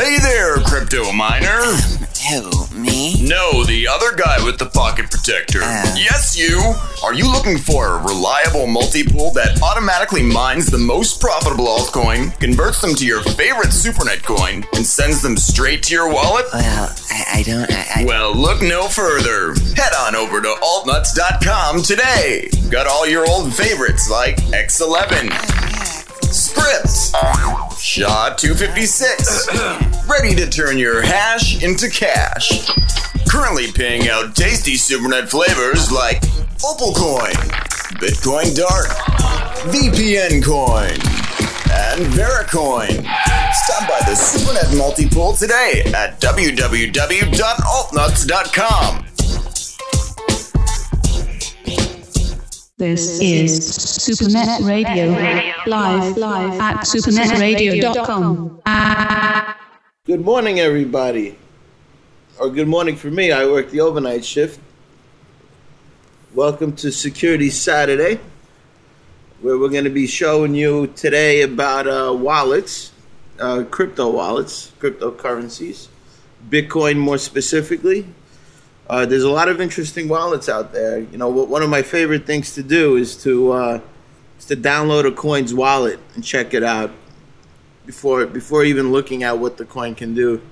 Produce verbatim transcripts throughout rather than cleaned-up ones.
Hey there, crypto miner. Um, who, me? No, the other guy with the pocket protector. Uh. Yes, you. Are you looking for a reliable multi-pool that automatically mines the most profitable altcoin, converts them to your favorite SuperNet coin, and sends them straight to your wallet? Well, I, I don't... I, I... Well, look no further. Head on over to altnuts dot com today. Got all your old favorites like X eleven. Uh, yeah. Spritz, S H A two fifty-six, ready to turn your hash into cash. Currently paying out tasty SuperNet flavors like Opal Coin, Bitcoin Dark, V P N Coin, and Veracoin. Stop by the SuperNet Multipool today at w w w dot altnuts dot com. This is SuperNet Radio, live, live at supernet radio dot com. Good morning, everybody. Or good morning for me. I work the overnight shift. Welcome to Security Saturday, where we're going to be showing you today about uh, wallets, uh, crypto wallets, cryptocurrencies, Bitcoin more specifically. Uh, there's a lot of interesting wallets out there. You know, one of my favorite things to do is to uh, is to download a coin's wallet and check it out before before even looking at what the coin can do.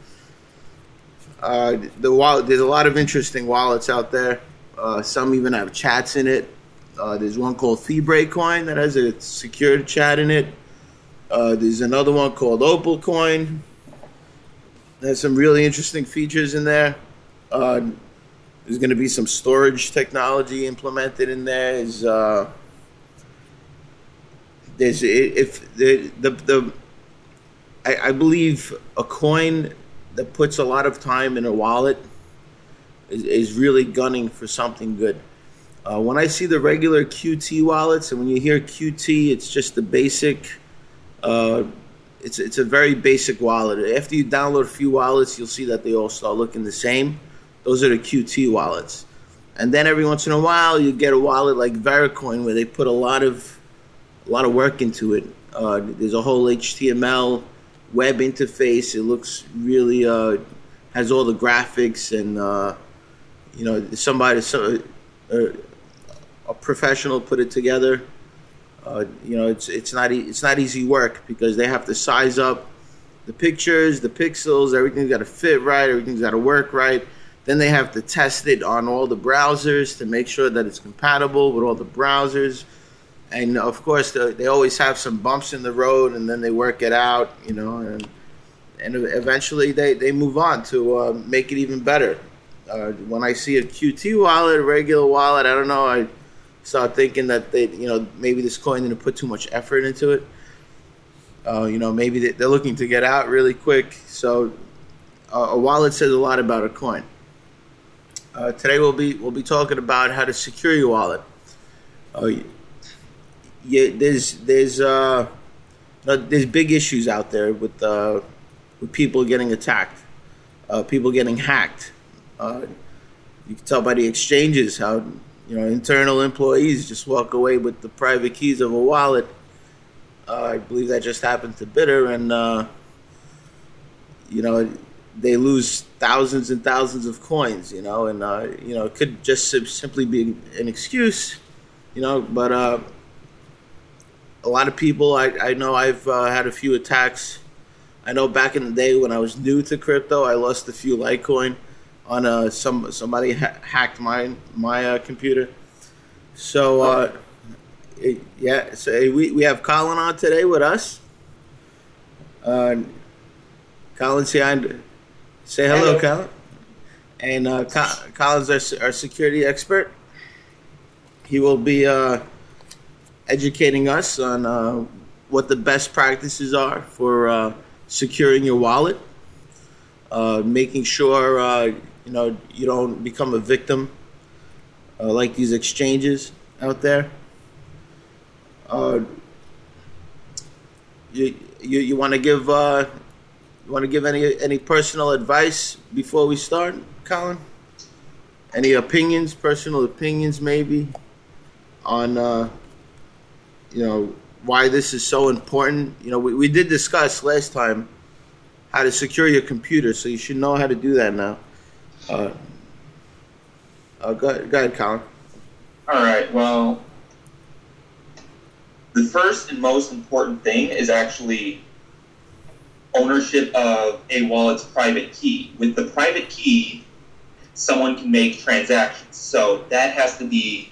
Uh, the wallet, there's a lot of interesting wallets out there. Uh, some even have chats in it. Uh, there's one called Fibre Coin that has a secured chat in it. Uh, there's another one called Opal Coin. There's some really interesting features in there. Uh, There's going to be some storage technology implemented in there. There's, uh, there's if the the, the I, I believe a coin that puts a lot of time in a wallet is, is really gunning for something good. Uh, when I see the regular Q T wallets, and when you hear Q T, it's just the basic. Uh, it's it's a very basic wallet. After you download a few wallets, you'll see that they all start looking the same. Those are the Q T wallets. And then every once in a while, you get a wallet like VeriCoin where they put a lot of a lot of work into it. Uh, there's a whole H T M L web interface. It looks really uh, has all the graphics and uh, you know somebody so, uh, a professional put it together. Uh, you know it's it's not e- it's not easy work because they have to size up the pictures, the pixels. Everything's got to fit right. Everything's got to work right. Then they have to test it on all the browsers to make sure that it's compatible with all the browsers. And, of course, they always have some bumps in the road, and then they work it out, you know. And, and eventually they, they move on to uh, make it even better. Uh, when I see a Q T wallet, a regular wallet, I don't know, I start thinking that, they, you know, maybe this coin didn't put too much effort into it. Uh, you know, maybe they're looking to get out really quick. So uh, a wallet says a lot about a coin. Uh, today we'll be we'll be talking about how to secure your wallet. Uh, yeah, there's there's uh, there's big issues out there with uh, with people getting attacked, uh, people getting hacked. Uh, you can tell by the exchanges how you know internal employees just walk away with the private keys of a wallet. Uh, I believe that just happened to Bitter, and uh, you know. They lose thousands and thousands of coins, you know, and, uh, you know, it could just simply be an excuse, you know, but uh, a lot of people, I, I know I've uh, had a few attacks. I know back in the day when I was new to crypto, I lost a few Litecoin on uh, some somebody ha- hacked my, my uh, computer. So, uh, it, yeah, so we, we have Colin on today with us. Uh, Colin's here. I'm, Say hello, hello, Colin. And uh, Col- Colin's our, our security expert. He will be uh, educating us on uh, what the best practices are for uh, securing your wallet, uh, making sure uh, you know you don't become a victim uh, like these exchanges out there. Uh, you you, you want to give. Uh, You want to give any any personal advice before we start, Colin? Any opinions, personal opinions, maybe, on uh, you know why this is so important? You know, we, we did discuss last time how to secure your computer, so you should know how to do that now. Uh, uh, go ahead, go ahead, Colin. All right, well, the first and most important thing is actually ownership of a wallet's private key. With the private key, someone can make transactions, so that has to be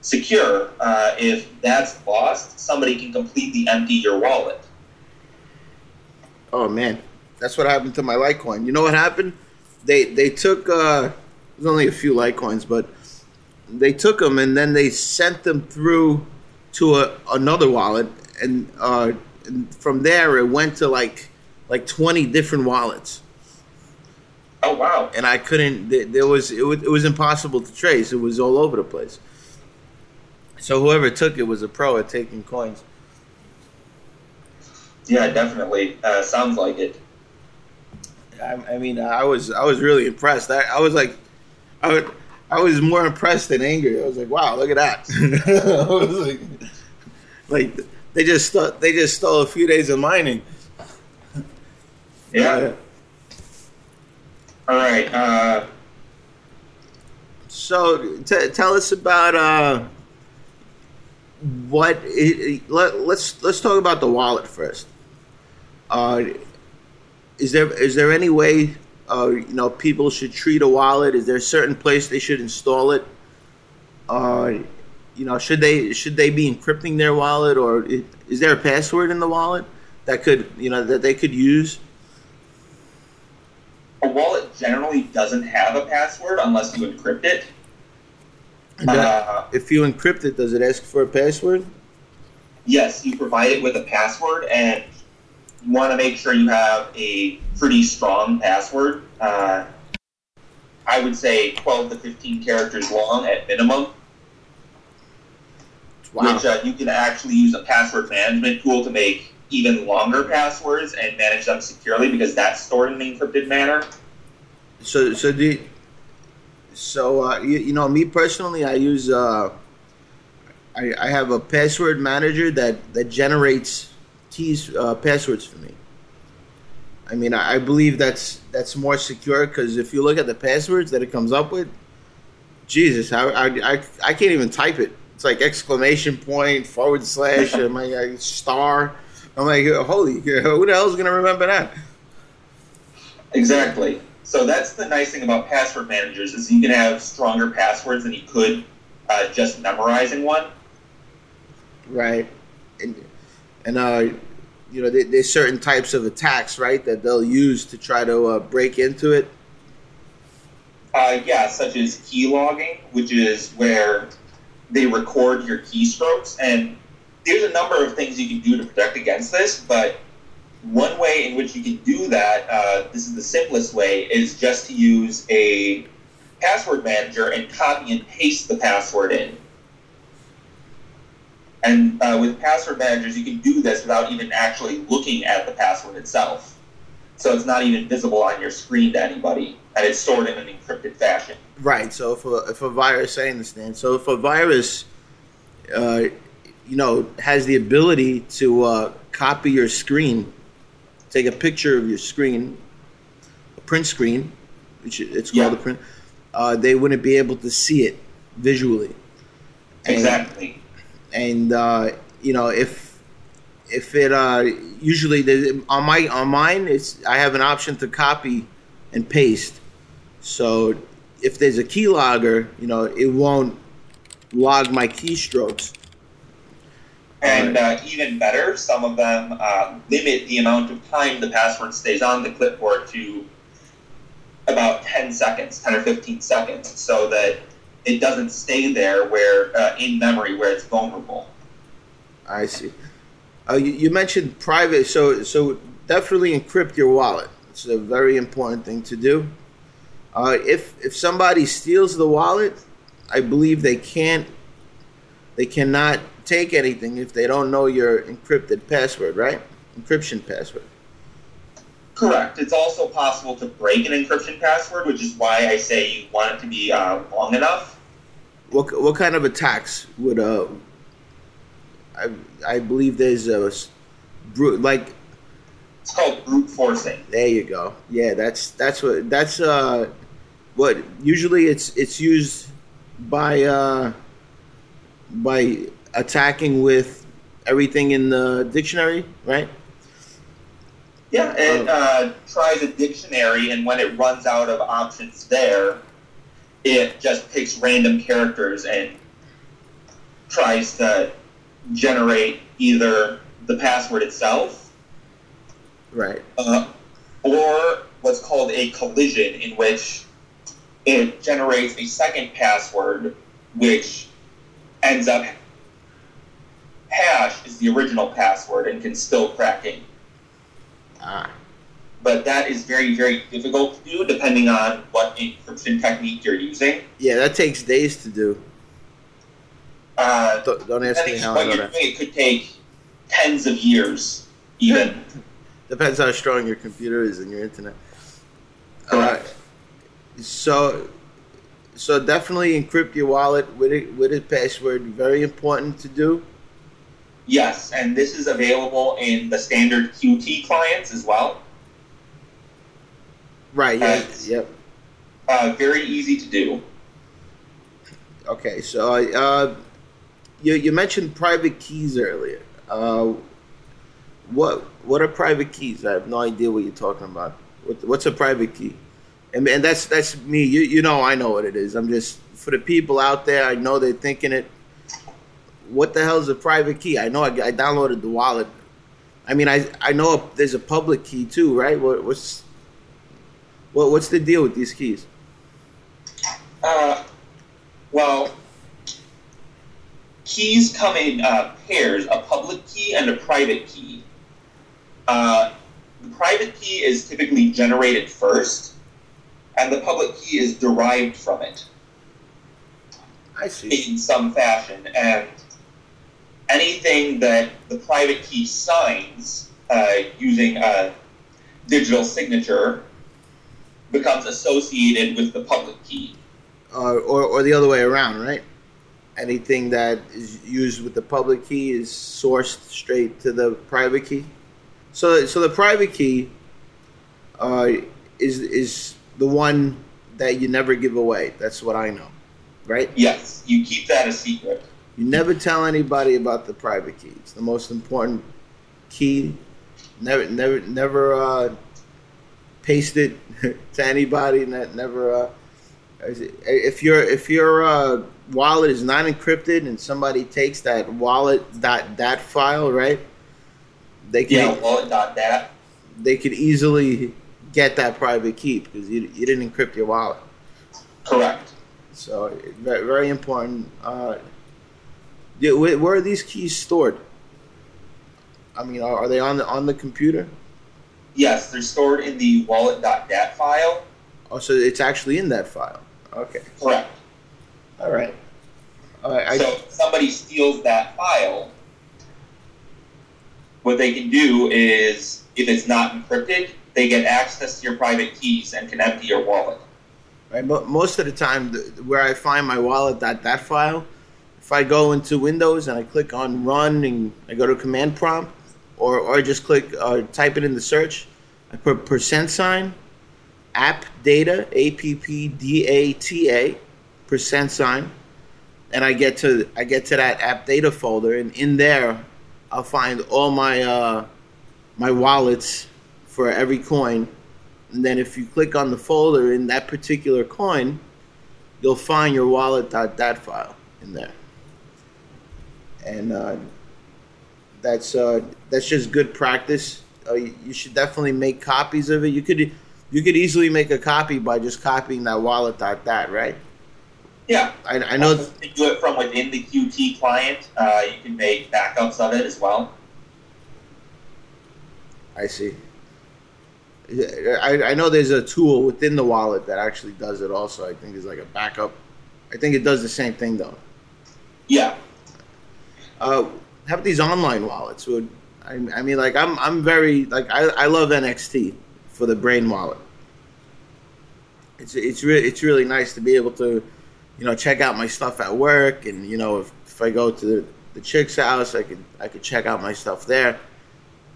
secure. Uh, if that's lost, somebody can completely empty your wallet. Oh man, that's what happened to my Litecoin. You know what happened? They they took uh, there's only a few Litecoins, but they took them and then they sent them through to a, another wallet, and, uh, and from there it went to like like twenty different wallets. Oh wow! And I couldn't. There was it, was it was impossible to trace. It was all over the place. So whoever took it was a pro at taking coins. Yeah, definitely. Uh, sounds like it. I, I mean, I was I was really impressed. I, I was like, I would, I was more impressed than angry. I was like, wow, look at that. I was like, like they just stu- they just stole a few days of mining. Yeah. Uh, All right. Uh, so t- tell us about uh, what. It, it, let, let's let's talk about the wallet first. Uh, is there is there any way uh, you know people should treat a wallet? Is there a certain place they should install it? Uh, you know, should they should they be encrypting their wallet, or it, is there a password in the wallet that could you know that they could use? A wallet generally doesn't have a password unless you encrypt it. Uh, if you encrypt it, does it ask for a password? Yes, you provide it with a password, and you want to make sure you have a pretty strong password. Uh, I would say twelve to fifteen characters long at minimum. Wow. Which uh, you can actually use a password management tool to make even longer passwords and manage them securely, because that's stored in an encrypted manner. So, so do you, so uh, you, you know, me personally, I use uh, I, I have a password manager that that generates keys, uh, passwords for me. I mean, I, I believe that's that's more secure, because if you look at the passwords that it comes up with, Jesus, I I I, I can't even type it. It's like exclamation point, forward slash, or my uh, star. I'm like, holy, who the hell's gonna remember that? Exactly. So that's the nice thing about password managers, is you can have stronger passwords than you could uh, just memorizing one. Right. And, and uh, you know, there, there's certain types of attacks, right, that they'll use to try to uh, break into it. Uh, yeah, such as key logging, which is where they record your keystrokes. And there's a number of things you can do to protect against this, but one way in which you can do that, uh, this is the simplest way, is just to use a password manager and copy and paste the password in. And uh, with password managers, you can do this without even actually looking at the password itself. So it's not even visible on your screen to anybody, and it's stored in an encrypted fashion. Right, so if a, if a virus, I understand, so if a virus... Uh, you know, has the ability to uh, copy your screen, take a picture of your screen, a print screen, which it's called yeah. a print, uh, they wouldn't be able to see it visually. And, exactly. And, uh, you know, if if it, uh, usually, on my on mine, it's I have an option to copy and paste. So if there's a keylogger, you know, it won't log my keystrokes. And uh, even better, some of them uh, limit the amount of time the password stays on the clipboard to about ten seconds, ten or fifteen seconds, so that it doesn't stay there where uh, in memory where it's vulnerable. I see. Uh, you, you mentioned private, so so definitely encrypt your wallet. It's a very important thing to do. Uh, if if somebody steals the wallet, I believe they can't. They cannot take anything if they don't know your encrypted password, right? Encryption password. Correct. It's also possible to break an encryption password, which is why I say you want it to be uh, long enough. What what kind of attacks would uh? I I believe there's a brute like. It's called brute forcing. There you go. Yeah, that's that's what that's uh what usually it's it's used by uh by attacking with everything in the dictionary, right? Yeah, it uh, tries a dictionary, and when it runs out of options there, it just picks random characters and tries to generate either the password itself, right, uh, or what's called a collision, in which it generates a second password, which ends up hash is the original password and can still crack it. Ah. But that is very, very difficult to do, depending on what encryption technique you're using. Yeah, that takes days to do. Uh, don't, don't ask me how I know that. It could take tens of years, even. Depends how strong your computer is and your internet. Correct. Uh, so, so definitely encrypt your wallet with a, with a password. Very important to do. Yes, and this is available in the standard Q T clients as well. Right, yeah, and, yep. Uh, very easy to do. Okay, so uh, you you mentioned private keys earlier. Uh, what what are private keys? I have no idea what you're talking about. What, what's a private key? And and that's that's me. You you know I know what it is. I'm just, for the people out there, I know they're thinking it. What the hell is a private key? I know I, I downloaded the wallet. I mean, I I know there's a public key too, right? What, what's what, what's the deal with these keys? Uh, well, keys come in uh, pairs: a public key and a private key. Uh, the private key is typically generated first, and the public key is derived from it. I see. In some fashion, and anything that the private key signs uh, using a digital signature becomes associated with the public key. Uh, or, or the other way around, right? Anything that is used with the public key is sourced straight to the private key. So, so the private key uh, is is the one that you never give away. That's what I know, right? Yes, you keep that a secret. You never tell anybody about the private key. It's the most important key. Never, never, never uh, paste it to anybody. Never. Uh, if your if your uh, wallet is not encrypted and somebody takes that wallet that that file, right? They can yeah, wallet dot that. They could easily get that private key because you you didn't encrypt your wallet. Correct. So very important. Uh, Yeah, where are these keys stored? I mean, are they on the on the computer? Yes, they're stored in the wallet.dat file. Oh, so it's actually in that file. Okay. Correct. All right. All right. I... So if somebody steals that file, what they can do is, if it's not encrypted, they get access to your private keys and can empty your wallet. Right. But most of the time, where I find my wallet.dat file. If I go into Windows and I click on Run and I go to Command Prompt, or or just click or type it in the search, I put percent sign, app data, A P P D A T A, percent sign, and I get to I get to that app data folder, and in there I'll find all my uh, my wallets for every coin, and then if you click on the folder in that particular coin, you'll find your wallet.dat file in there. And uh, that's uh, that's just good practice. Uh, you should definitely make copies of it. You could you could easily make a copy by just copying that wallet.dat, right? Yeah. I, I know. Th- you can do it from within the Q T client. Uh, you can make backups of it as well. I see. I, I know there's a tool within the wallet that actually does it also. I think it's like a backup. I think it does the same thing, though. Yeah. Uh, how about these online wallets? Would I, I mean, like I'm, I'm very like I, I love N X T for the Brain Wallet. It's it's really it's really nice to be able to, you know, check out my stuff at work, and you know, if, if I go to the, the chick's house, I could I could check out my stuff there,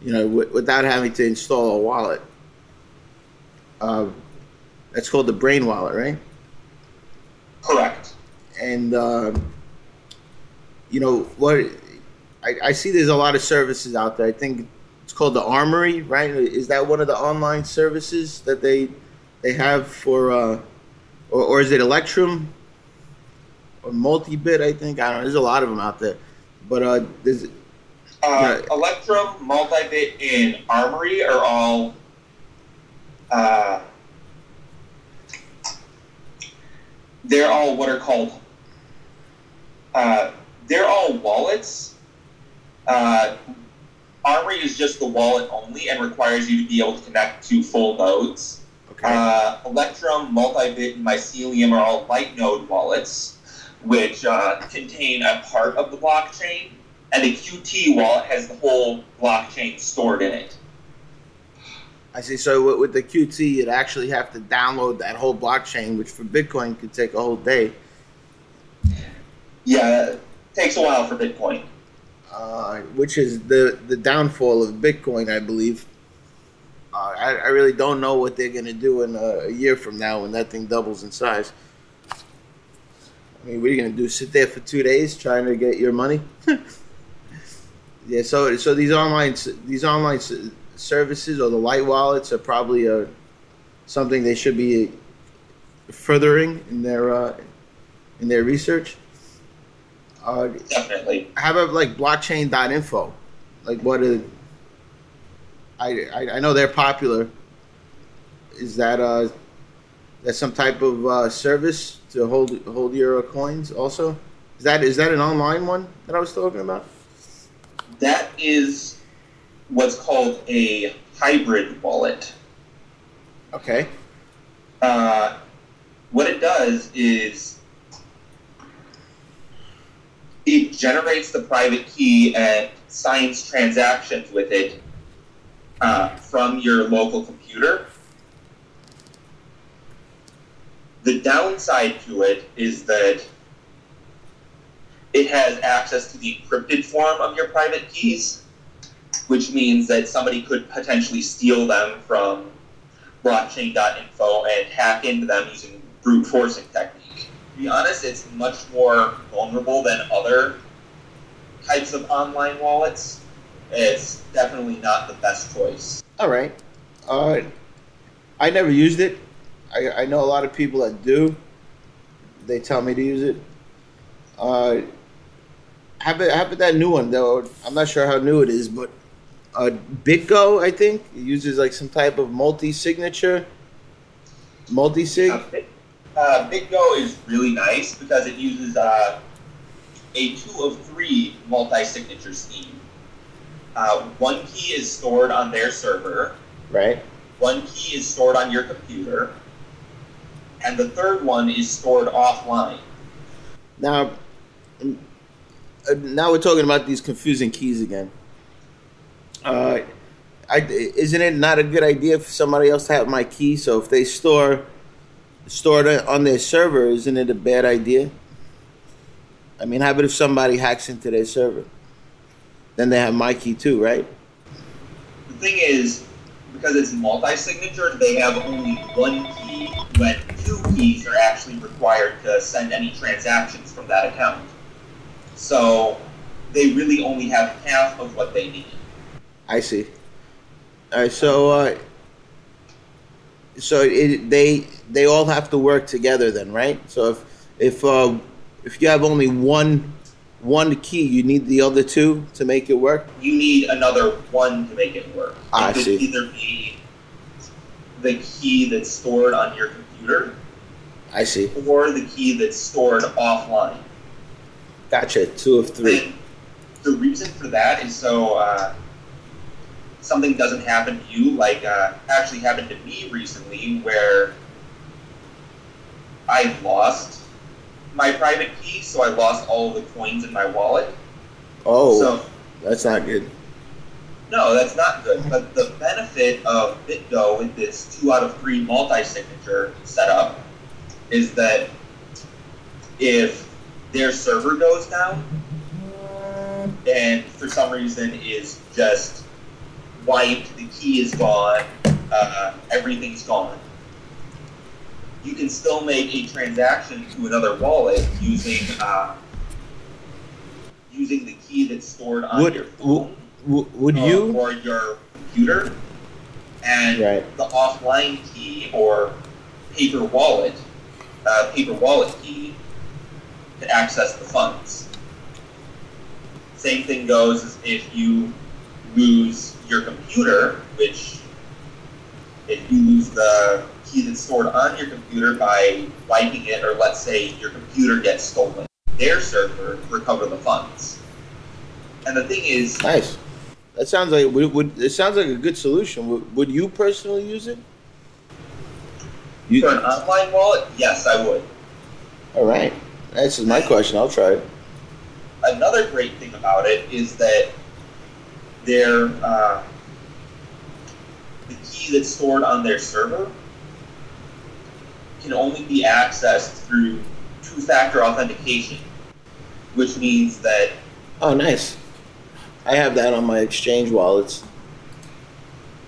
you know, w- without having to install a wallet. uh, that's called the Brain Wallet, right? Correct. And uh, you know what? I, I see there's a lot of services out there. I think it's called the Armory, right? Is that one of the online services that they they have for, uh, or, or is it Electrum or Multibit? I think I don't know. There's a lot of them out there, but uh, there's uh, yeah. Electrum, Multibit, and Armory are all. Uh, they're all what are called. Uh, they're all wallets. Uh, Armory is just the wallet only and requires you to be able to connect to full nodes. Okay. Uh, Electrum, Multibit, and Mycelium are all light node wallets, which uh, contain a part of the blockchain, and the Q T wallet has the whole blockchain stored in it. I see. So with the Q T, you'd actually have to download that whole blockchain, which for Bitcoin could take a whole day. Yeah, it takes a while for Bitcoin. Uh, which is the, the downfall of Bitcoin, I believe. Uh, I, I really don't know what they're going to do in a, a year from now when that thing doubles in size. I mean, what are you going to do, sit there for two days trying to get your money? Yeah, so so these online these online services or the light wallets are probably uh, something they should be furthering in their uh, in their research. Uh, Definitely. How about like blockchain dot info? Like what is? I, I I know they're popular. Is that uh that some type of uh, service to hold hold your coins? Also, is that is that an online one that I was talking about? That is what's called a hybrid wallet. Okay. Uh, what it does is. It generates the private key and signs transactions with it uh, from your local computer. The downside to it is that it has access to the encrypted form of your private keys, which means that somebody could potentially steal them from blockchain dot info and hack into them using brute forcing techniques. To be honest, it's much more vulnerable than other types of online wallets. It's definitely not the best choice. All right. Uh, I never used it. I, I know a lot of people that do. They tell me to use it. Uh, how about, how about that new one, though? I'm not sure how new it is, but uh, BitGo, I think, it uses like some type of multi-signature, multi-sig. Okay. Uh, BitGo is really nice because it uses uh, a two of three multi-signature scheme. Uh, one key is stored on their server. Right. One key is stored on your computer. And the third one is stored offline. Now, now we're talking about these confusing keys again. Uh, I, isn't it not a good idea for somebody else to have my key? So if they store... stored on their server, isn't it a bad idea? I mean, how about if somebody hacks into their server? Then they have my key too, right? The thing is, because it's multi-signature, they have only one key, but two keys are actually required to send any transactions from that account. So they really only have half of what they need. I see. All right, so... Uh, So it, they they all have to work together then, right? So if if uh, if you have only one one key, you need the other two to make it work. You need another one to make it work. Ah, it could I see. Either be the key that's stored on your computer. I see. Or the key that's stored offline. Gotcha. Two of three. And the reason for that is so. Uh, Something doesn't happen to you, like uh, actually happened to me recently, where I lost my private key, so I lost all the coins in my wallet. Oh, so, that's not good. No, that's not good. But the benefit of BitGo with this two out of three multi-signature setup is that if their server goes down, and for some reason is just wiped, the key is gone, uh, everything's gone. you can still make a transaction to another wallet using uh, using the key that's stored on would, your phone would, would uh, you? or your computer. And right. the offline key or paper wallet, uh, paper wallet key to access the funds. Same thing goes as if you lose your computer, which if you lose the key that's stored on your computer by wiping it, or let's say your computer gets stolen, their server recover the funds. And the thing is, nice. That sounds like would, would it sounds like a good solution. Would, would you personally use it? You, For an online wallet, yes, I would. All right, this is my question. I'll try it. Another great thing about it is that their uh, the key that's stored on their server can only be accessed through two-factor authentication, which means that oh, nice. I have that on my exchange wallets.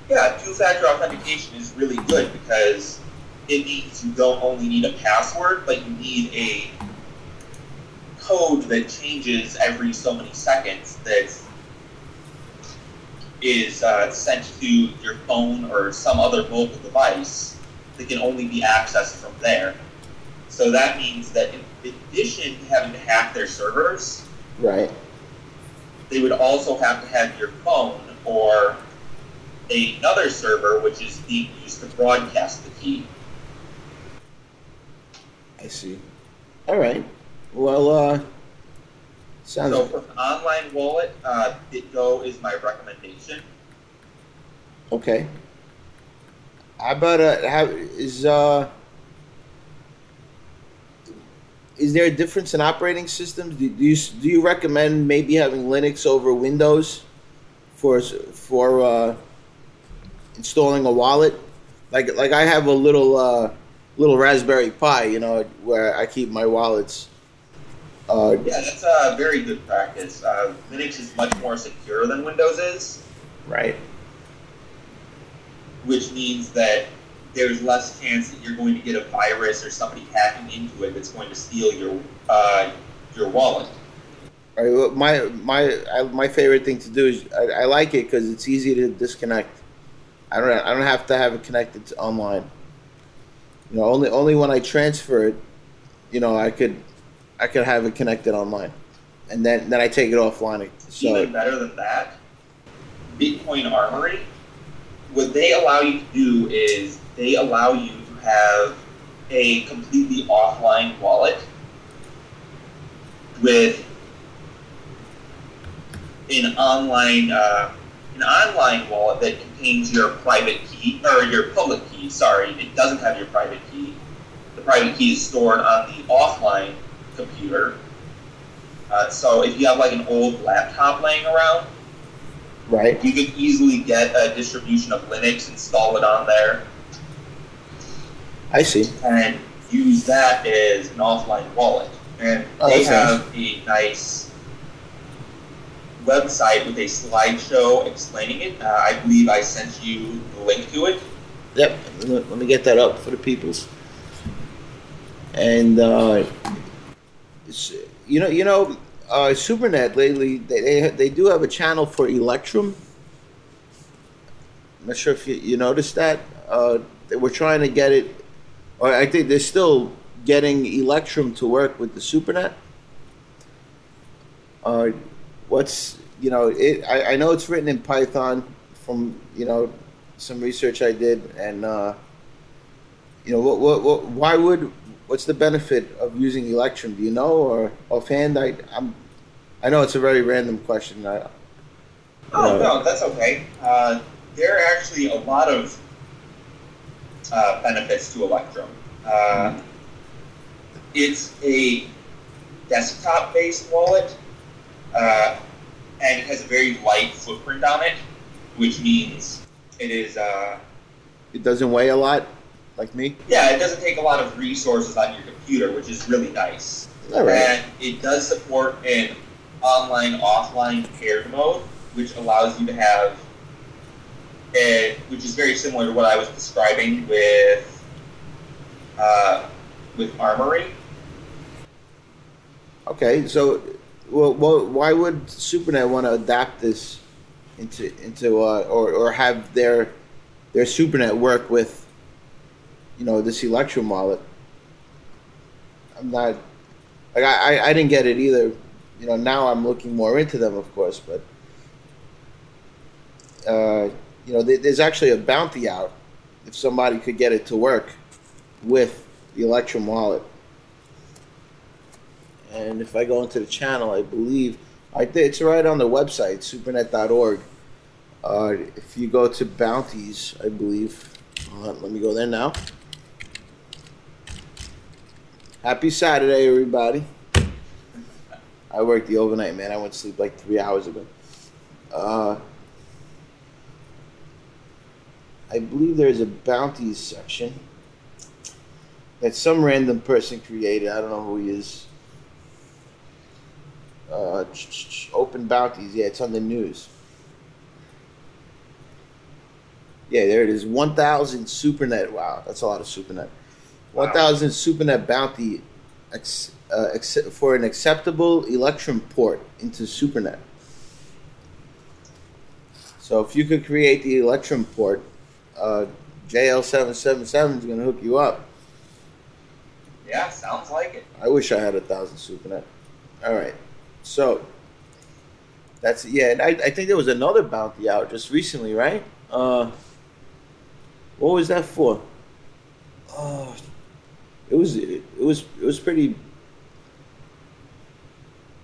Yeah, two-factor authentication is really good because it means you don't only need a password, but you need a code that changes every so many seconds that is uh, sent to your phone or some other mobile device that can only be accessed from there. So that means that in addition to having to hack their servers, right, they would also have to have your phone or another server which is being used to broadcast the key. I see. All right. Well, uh, sounds so good. For an online wallet, uh, BitGo is my recommendation. Okay. How about uh, have is uh, is there a difference in operating systems? Do, do you do you recommend maybe having Linux over Windows for for uh, installing a wallet? Like like I have a little uh, little Raspberry Pi, you know, where I keep my wallets. Uh, yeah, that's a very good practice. Uh, Linux is much more secure than Windows is. Right. Which means that there's less chance that you're going to get a virus or somebody hacking into it that's going to steal your uh, your wallet. All right, well, my my I, my favorite thing to do is I, I like it because it's easy to disconnect. I don't I don't have to have it connected to online. You know, only only when I transfer it, you know, I could I could have it connected online, and then then I take it offline. So, even better than that, Bitcoin Armory. What they allow you to do is they allow you to have a completely offline wallet with an online uh, an online wallet that contains your private key or your public key. Sorry, it doesn't have your private key. The private key is stored on the offline computer. Uh, so if you have like an old laptop laying around. Right. You could easily get a distribution of Linux, install it on there. I see. And use that as an offline wallet. And oh, they have nice. a nice website with a slideshow explaining it. Uh, I believe I sent you the link to it. Yep. Let me get that up for the peoples. And uh, it's, you know, you know. Uh, SuperNet lately, they, they they do have a channel for Electrum. I'm not sure if you, you noticed that. Uh, they were trying to get it, or I think they're still getting Electrum to work with the SuperNet. Uh, what's you know it? I, I know it's written in Python from you know some research I did, and uh, you know what, what what why would what's the benefit of using Electrum? Do you know, or offhand? I I'm, I know it's a very random question. I, oh, know. no, that's okay. Uh, there are actually a lot of uh, benefits to Electrum. Uh, it's a desktop-based wallet, uh, and it has a very light footprint on it, which means it is... Uh, it doesn't weigh a lot? Like me? Yeah, it doesn't take a lot of resources on your computer, which is really nice. All right. And it does support an online-offline paired mode, which allows you to have, a, which is very similar to what I was describing with uh, with Armory. Okay, so well, well, why would SuperNet want to adapt this into into uh, or or have their their SuperNet work with, you know, this Electrum wallet? I'm not like I, I, I didn't get it either. You know, now I'm looking more into them, of course, but uh, you know, there's actually a bounty out if somebody could get it to work with the Electrum wallet. And if I go into the channel, I believe I did, it's right on the website, supernet dot org. Uh, if you go to bounties, I believe. Uh, let me go there now. Happy Saturday, everybody. I worked the overnight, man. I went to sleep like three hours ago. Uh, I believe there's a bounties section that some random person created. I don't know who he is. Uh, open bounties. Yeah, it's on the news. Yeah, there it is. one thousand SuperNet. Wow, that's a lot of SuperNet. Wow. one thousand SuperNet bounty ex, uh, ex, for an acceptable Electrum port into SuperNet. So if you could create the Electrum port, uh, J L seven seven seven is going to hook you up. Yeah, sounds like it. I wish I had one thousand SuperNet. All right. So that's yeah, and I, I think there was another bounty out just recently, right? Uh, what was that for? Oh, it was it, it was it was pretty.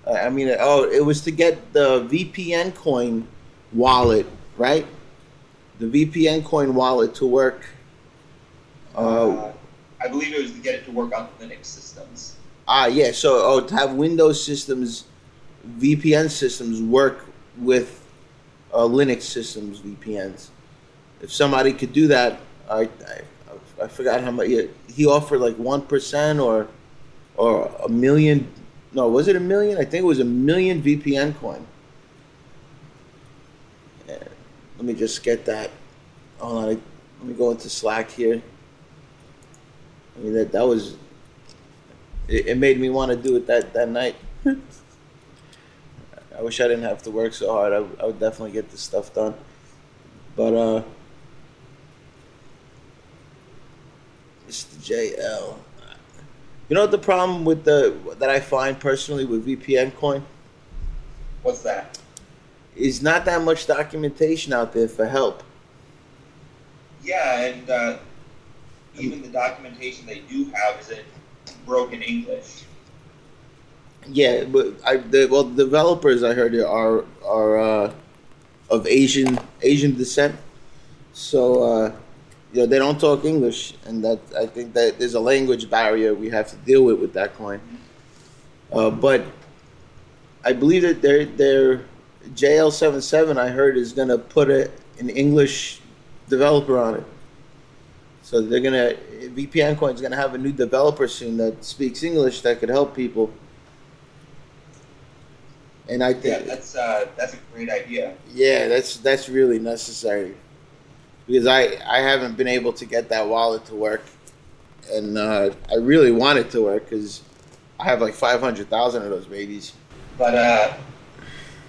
I mean, oh, it was to get the V P N Coin wallet, right? The V P N Coin wallet to work. Uh, uh, I believe it was to get it to work on Linux systems. Ah, yeah. So, oh, to have Windows systems. V P N systems work with uh, Linux systems V P Ns. If somebody could do that, I I, I forgot how much he offered, like one percent or or a million. No, was it a million? I think it was a million V P N coin. Yeah. Let me just get that. Hold on, let me go into Slack here. I mean that that was. It, it made me want to do it that that night. I wish I didn't have to work so hard. I, w- I would definitely get this stuff done. But, uh, Mister J L. You know what the problem with the, that I find personally with V P N Coin? What's that? Is not that much documentation out there for help. Yeah, and, uh, even the documentation they do have is in broken English. Yeah, but I the, well, the developers I heard are are uh, of Asian Asian descent, so uh, you know they don't talk English, and that I think that there's a language barrier we have to deal with with that coin. Uh, but I believe that their their J L seventy-seven I heard is going to put a, an English developer on it, so they're going to V P N Coin is going to have a new developer soon that speaks English that could help people. And I think yeah, that's uh, that's a great idea. Yeah, that's that's really necessary because I, I haven't been able to get that wallet to work, and uh, I really want it to work because I have like five hundred thousand of those babies. But uh,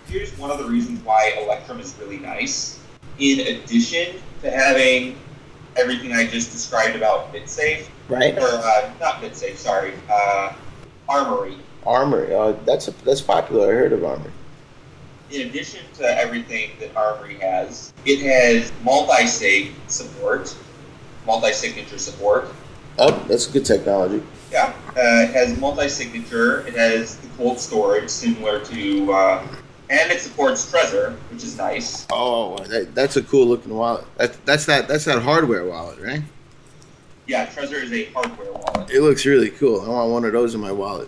here's one of the reasons why Electrum is really nice. In addition to having everything I just described about BitSafe, right? Or uh, not BitSafe, sorry, uh, Armory. Armory, uh, that's a, that's popular. I heard of Armory. In addition to everything that Armory has, it has multi-sig support, multi-signature support. Oh, that's good technology. Yeah, uh, it has multi-signature. It has the cold storage, similar to, uh, and it supports Trezor, which is nice. Oh, that, that's a cool looking wallet. That's that's that that's that hardware wallet, right? Yeah, Trezor is a hardware wallet. It looks really cool. I want one of those in my wallet.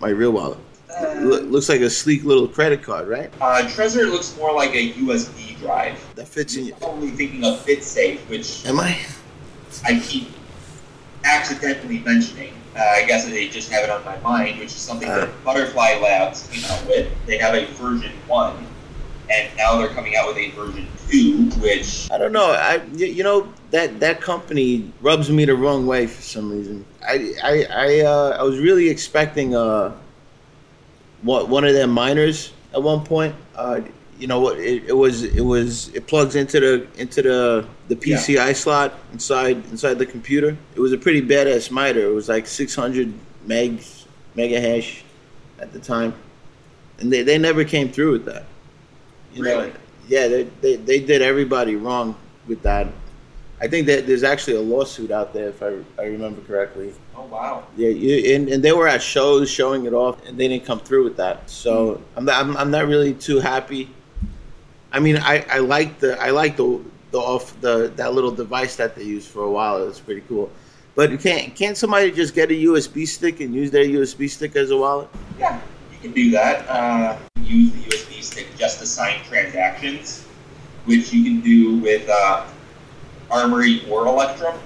My real wallet. Uh, L- looks like a sleek little credit card, right? Uh, Trezor looks more like a U S B drive. That fits in. You're probably thinking of BitSafe, which am I? I keep accidentally mentioning. Uh, I guess they just have it on my mind, which is something uh, that Butterfly Labs came out with. They have a version one, and now they're coming out with a version two, which I don't know. I you know that that company rubs me the wrong way for some reason. I I I, uh, I was really expecting uh one of their miners at one point. Uh, you know what? It, it was it was it plugs into the into the the P C I yeah. slot inside inside the computer. It was a pretty badass miner. It was like six hundred megs mega hash at the time, and they, they never came through with that. You really? know, yeah, they, they they did everybody wrong with that. I think that there's actually a lawsuit out there, if I, I remember correctly. Oh wow! Yeah, you, and and they were at shows showing it off, and they didn't come through with that. So mm. I'm not I'm, I'm not really too happy. I mean, I, I like the I like the the off the that little device that they used for a while. It's pretty cool. But you can't can't somebody just get a U S B stick and use their U S B stick as a wallet? Yeah, you can do that. Uh, use the U S B stick just to sign transactions, which you can do with. Uh, Armory or Electrum,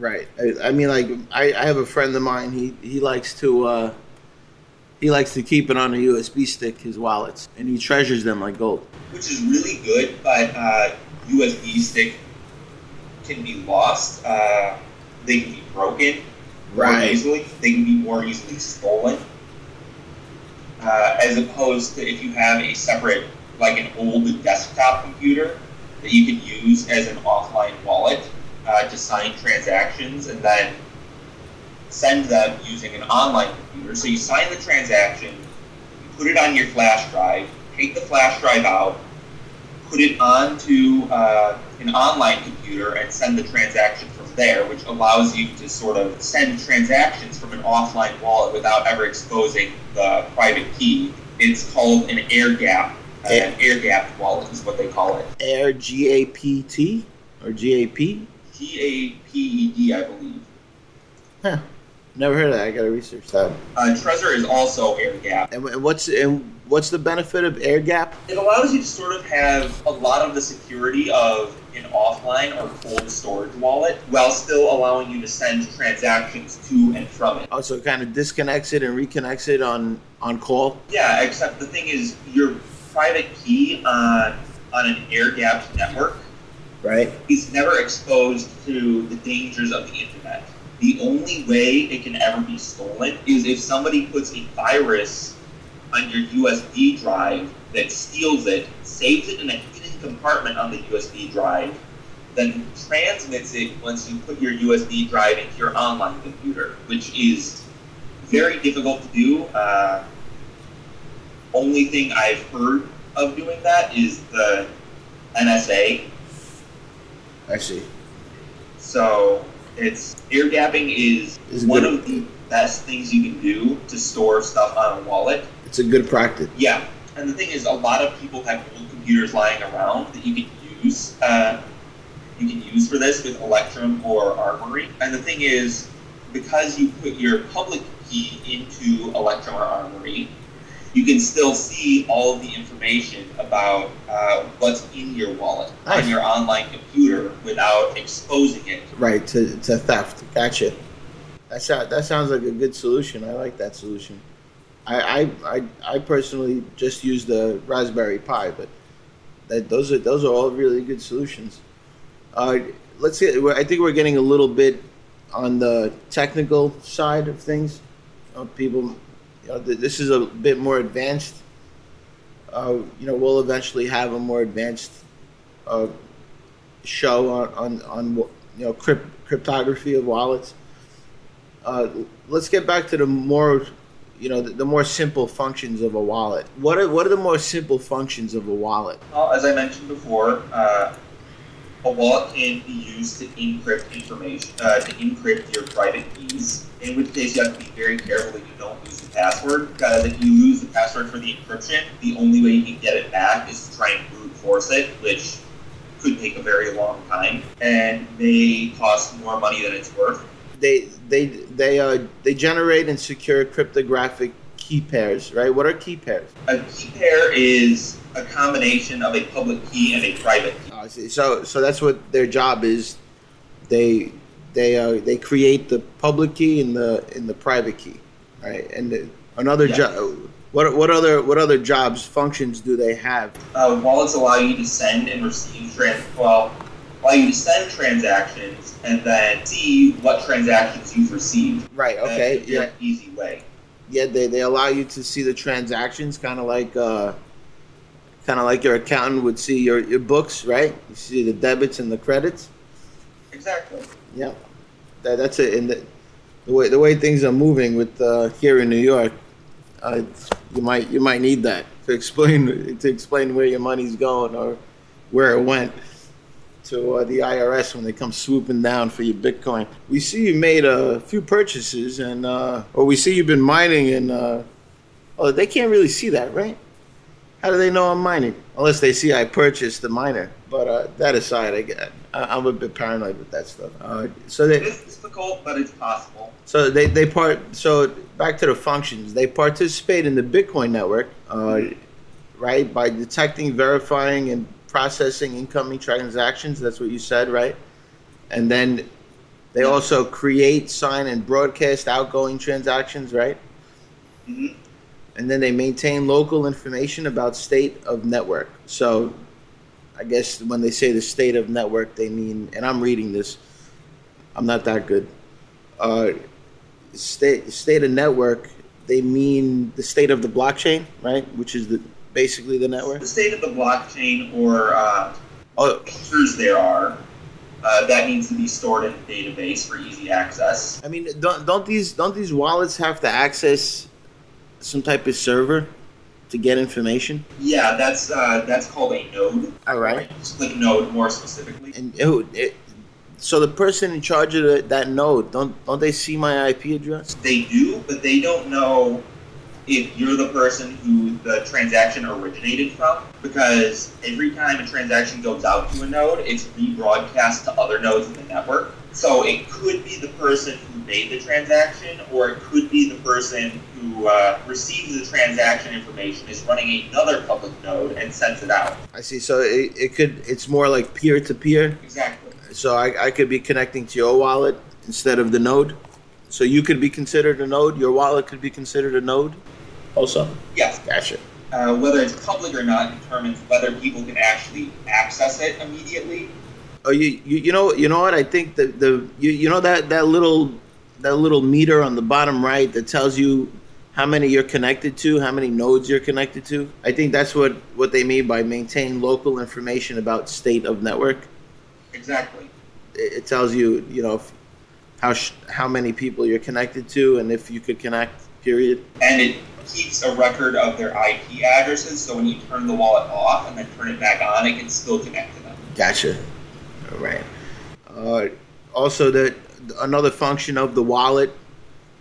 right? I, I mean, like I, I have a friend of mine. He he likes to uh, he likes to keep it on a U S B stick, his wallets, and he treasures them like gold. Which is really good, but uh, U S B stick can be lost. Uh, they can be broken right. more easily. They can be more easily stolen, uh, as opposed to if you have a separate, like an old desktop computer. That you can use as an offline wallet uh, to sign transactions and then send them using an online computer. So you sign the transaction, you put it on your flash drive, take the flash drive out, put it onto uh, an online computer and send the transaction from there, which allows you to sort of send transactions from an offline wallet without ever exposing the private key. It's called an air gap. Uh, an air-gapped wallet is what they call it. Air G A P T or G A P? G A P E D, I believe. Huh. Never heard of that. I gotta research that. Uh, Trezor is also air-gapped. And what's and what's the benefit of air-gap? It allows you to sort of have a lot of the security of an offline or cold storage wallet while still allowing you to send transactions to and from it. Oh, so it kind of disconnects it and reconnects it on, on call? Yeah, except the thing is you're... private key on on an air-gapped network, right? Is never exposed to the dangers of the internet. The only way it can ever be stolen is if somebody puts a virus on your U S B drive that steals it, saves it in a hidden compartment on the U S B drive, then transmits it once you put your U S B drive into your online computer, which is very difficult to do. Uh, Only thing I've heard of doing that is the N S A. I see. So it's air gapping is it's one good, of the best things you can do to store stuff on a wallet. It's a good practice. Yeah, and the thing is, a lot of people have old computers lying around that you can use. Uh, you can use for this with Electrum or Armory. And the thing is, because you put your public key into Electrum or Armory. You can still see all of the information about uh, what's in your wallet nice. on your online computer without exposing it. Right, to, to theft. Gotcha. That sounds that sounds like a good solution. I like that solution. I I, I, I personally just use the Raspberry Pi, but that, those are those are all really good solutions. Uh, let's see. I think we're getting a little bit on the technical side of things. Uh, people. You know, th- this is a bit more advanced. Uh, you know, we'll eventually have a more advanced uh, show on, on, on you know crypt- cryptography of wallets. Uh, let's get back to the more, you know, the, the more simple functions of a wallet. What are what are the more simple functions of a wallet? Well, as I mentioned before, uh, a wallet can be used to encrypt information, uh, to encrypt your private keys. In which case, you have to be very careful that you don't lose the password, because if you lose the password for the encryption, the only way you can get it back is to try and brute force it, which could take a very long time and may cost more money than it's worth. They they they uh they generate and secure cryptographic key pairs, right? What are key pairs? A key pair is a combination of a public key and a private key. Oh, I see. So so that's what their job is. They. They uh, they create the public key and the in the private key, right? And the, another yeah. job What what other what other jobs, functions do they have? Uh, wallets allow you to send and receive trans well, allow you to send transactions and then see what transactions you've received. Right. Okay. That's a yeah. Easy way. Yeah, they, they allow you to see the transactions, kind of like uh, kind of like your accountant would see your, your books, right? You see the debits and the credits. Exactly. Yeah, that, that's it. And the, the way the way things are moving with uh, here in New York, uh, you might you might need that to explain to explain where your money's going or where it went to uh, the I R S when they come swooping down for your Bitcoin. We see you made a few purchases, and uh, or we see you've been mining, and uh, oh, they can't really see that, right? How do they know I'm mining? Unless they see I purchased the miner. But uh, that aside, I get, I, I'm a bit paranoid with that stuff. Uh, so they, it's difficult, but it's possible. So they, they part. So back to the functions. They participate in the Bitcoin network, uh, right, by detecting, verifying, and processing incoming transactions. That's what you said, right? And then they yeah. also create, sign, and broadcast outgoing transactions, right? Mm-hmm. And then they maintain local information about state of network. So I guess when they say the state of network, they mean, and I'm reading this, I'm not that good. Uh, state, state of network, they mean the state of the blockchain, right? Which is the basically the network? The state of the blockchain or uh, oh. features there are uh, that needs to be stored in a database for easy access. I mean, don't, don't these don't these wallets have to access some type of server to get information? Yeah, that's uh, that's called a node. All right. Just click node more specifically. And it, it, so the person in charge of the, that node, don't don't they see my I P address? They do, but they don't know if you're the person who the transaction originated from, because every time a transaction goes out to a node, it's rebroadcast to other nodes in the network. So it could be the person who made the transaction, or it could be the person who uh, receives the transaction information, is running another public node and sends it out. I see. So it, it could it's more like peer-to-peer? Exactly. So I, I could be connecting to your wallet instead of the node? So you could be considered a node? Your wallet could be considered a node? Also? Yes. Gotcha. Uh, whether it's public or not determines whether people can actually access it immediately. Oh, you, you, you know you know what? I think that the you, you know that, that little that little meter on the bottom right that tells you how many you're connected to, how many nodes you're connected to? I think that's what, what they mean by maintain local information about state of network. Exactly. It, it tells you, you know, how sh- how many people you're connected to and if you could connect, period. And it keeps a record of their I P addresses, so when you turn the wallet off and then turn it back on, it can still connect to them. Gotcha. All right. Uh, also, that another function of the wallet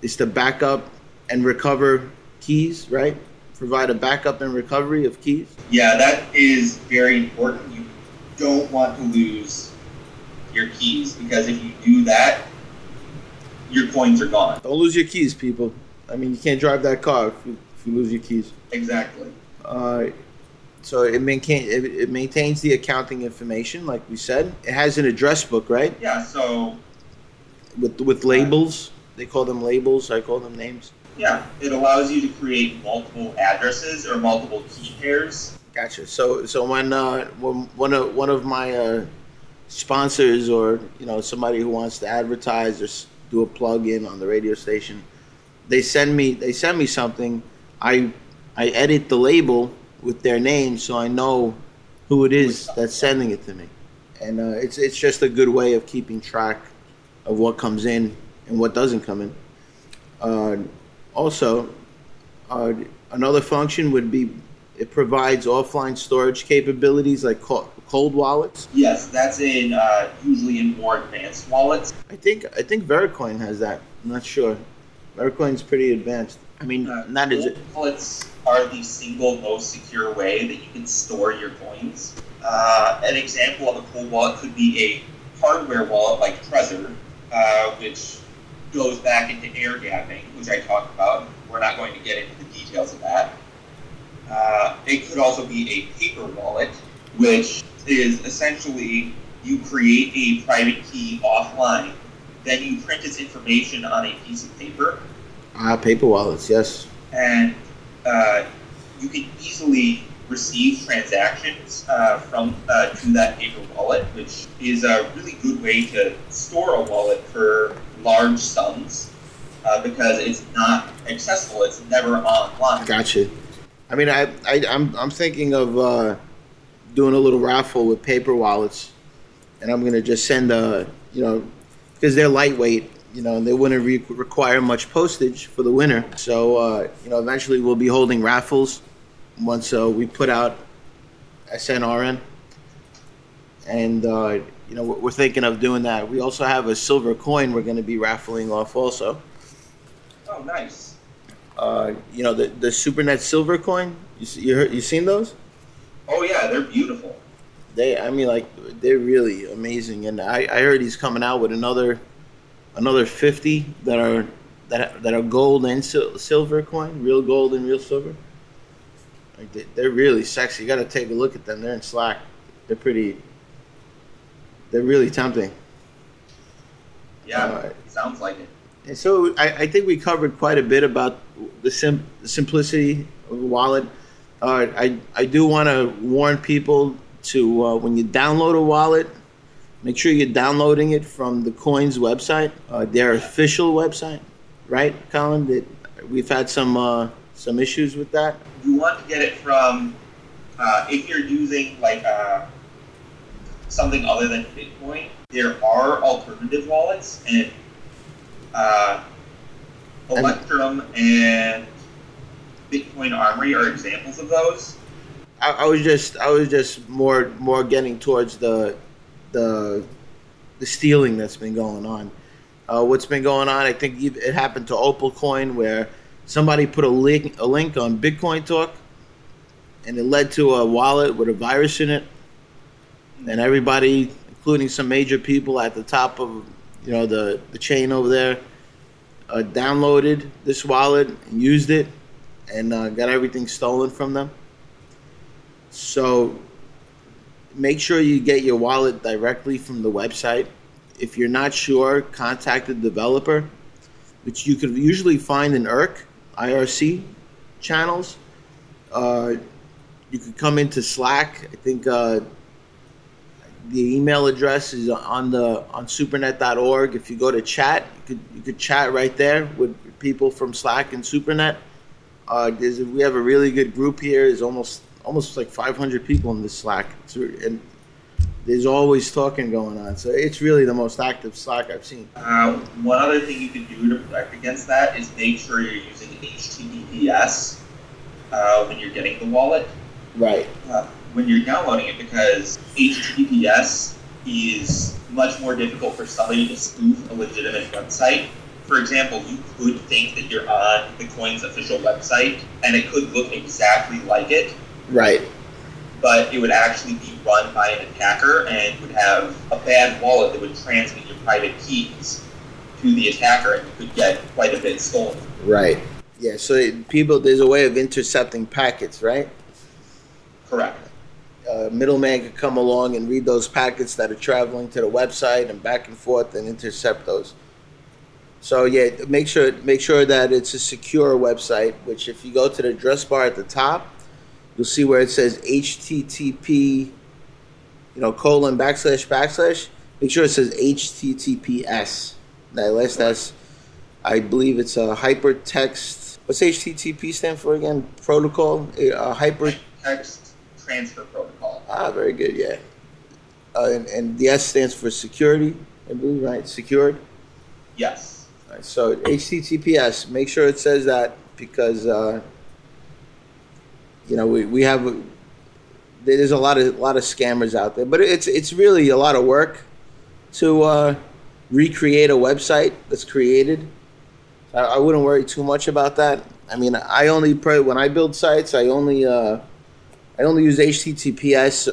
is to back up and recover keys, right? Provide a backup and recovery of keys. Yeah, that is very important. You don't want to lose your keys, because if you do that, your coins are gone. Don't lose your keys, people. I mean, you can't drive that car if you, if you lose your keys. Exactly. Uh, so it, maintain, it, it maintains the accounting information, like we said. It has an address book, right? Yeah, so... With, with labels. They call them labels. I call them names. Yeah, it allows you to create multiple addresses or multiple key pairs. Gotcha. So so when uh, when one of, one of my uh, sponsors or, you know, somebody who wants to advertise or do a plug-in on the radio station, they send me they send me something. I I edit the label with their name so I know who it is that's sending it to me, and uh, it's it's just a good way of keeping track of what comes in and what doesn't come in. Uh, also, uh, another function would be it provides offline storage capabilities like co- cold wallets. Yes, that's in uh, usually in more advanced wallets. I think I think VeriCoin has that. I'm not sure. VeriCoin's pretty advanced. I mean, uh, not as it. Wallets are the single most secure way that you can store your coins. Uh, an example of a cold wallet could be a hardware wallet like Trezor, uh, which goes back into air gapping, which I talked about. We're not going to get into the details of that. Uh, it could also be a paper wallet, which is essentially you create a private key offline, then you print its information on a piece of paper. Ah, uh, paper wallets, yes. And uh, you can easily receive transactions uh, from uh, to that paper wallet, which is a really good way to store a wallet for large sums uh, because it's not accessible. It's never online. Gotcha. I mean, I, I I'm I'm thinking of uh, doing a little raffle with paper wallets, and I'm gonna just send a you know because they're lightweight. You know, they wouldn't re- require much postage for the winner. So, uh, you know, eventually we'll be holding raffles once uh, we put out S N R N. And, uh, you know, we're thinking of doing that. We also have a silver coin we're going to be raffling off also. Oh, nice. Uh, you know, the, the SuperNet silver coin, you, you, heard, you seen those? Oh, yeah, they're beautiful. They, I mean, like, they're really amazing. And I, I heard he's coming out with another... Another fifty that are that that are gold and sil- silver coin, real gold and real silver. Like they, they're really sexy. You got to take a look at them. They're in Slack. They're pretty. They're really tempting. Yeah, uh, sounds like it. And so I, I think we covered quite a bit about the sim- simplicity of the wallet. Uh, I I do want to warn people to uh, when you download a wallet. Make sure you're downloading it from the coin's website, uh, their official website, right, Colin? That we've had some uh, some issues with that. You want to get it from uh, if you're using like uh, something other than Bitcoin. There are alternative wallets, and uh, Electrum and Bitcoin Armory are examples of those. I, I was just I was just more more getting towards the. the the stealing that's been going on. Uh, what's been going on, I think it happened to Opal Coin where somebody put a link, a link on Bitcoin Talk and it led to a wallet with a virus in it. And everybody, including some major people at the top of you know the, the chain over there, uh, downloaded this wallet and used it and uh, got everything stolen from them. So... Make sure you get your wallet directly from the website. If you're not sure, contact the developer, which you can usually find in I R C channels. Uh, you can come into Slack. I think uh, the email address is on the on supernet dot org. If you go to chat, you could you could chat right there with people from Slack and SuperNet. Uh, there's we have a really good group here. It's almost. almost like five hundred people in this Slack, and there's always talking going on. So it's really the most active Slack I've seen. Uh, one other thing you can do to protect against that is make sure you're using H T T P S uh, when you're getting the wallet. Right. Uh, when you're downloading it, because H T T P S is much more difficult for somebody to spoof a legitimate website. For example, you could think that you're on the coin's official website, and it could look exactly like it. Right. But it would actually be run by an attacker and would have a bad wallet that would transmit your private keys to the attacker and you could get quite a bit stolen. Right. Yeah, so people, there's a way of intercepting packets, right? Correct. A uh, middleman could come along and read those packets that are traveling to the website and back and forth and intercept those. So yeah, make sure make sure that it's a secure website, which if you go to the address bar at the top, you'll see where it says H T T P, you know, colon, backslash, backslash. Make sure it says H T T P S. That last S, I believe it's a hypertext. What's H T T P stand for again? Protocol? Uh, hyper... Hypertext Transfer Protocol. Ah, very good, yeah. Uh, and, and the S stands for security, I believe, right? Secured? Yes. All right, so H T T P S, make sure it says that because... Uh, You know, we, we have there's a lot of lot of scammers out there, but it's it's really a lot of work to uh, recreate a website that's created. I, I wouldn't worry too much about that. I mean, I only pray when I build sites. I only uh, I only use H T T P S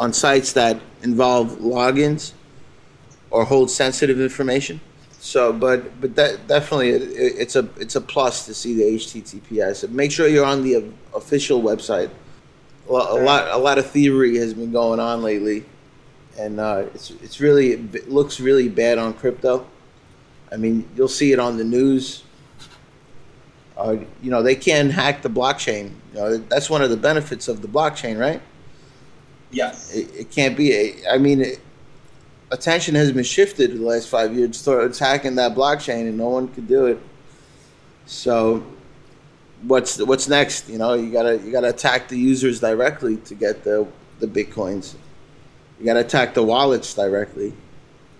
on sites that involve logins or hold sensitive information. So, but but that definitely it, it's a it's a plus to see the H T T P S. Make sure you're on the official website. A lot a lot, a lot of thievery has been going on lately, and uh, it's it's really it looks really bad on crypto. I mean, you'll see it on the news. Uh, you know, they can hack the blockchain. You know, that's one of the benefits of the blockchain, right? Yes. It, it can't be. I mean, it, attention has been shifted the last five years towards hacking that blockchain, and no one can do it. So, what's what's next? You know, you gotta you gotta attack the users directly to get the the bitcoins. You gotta attack the wallets directly,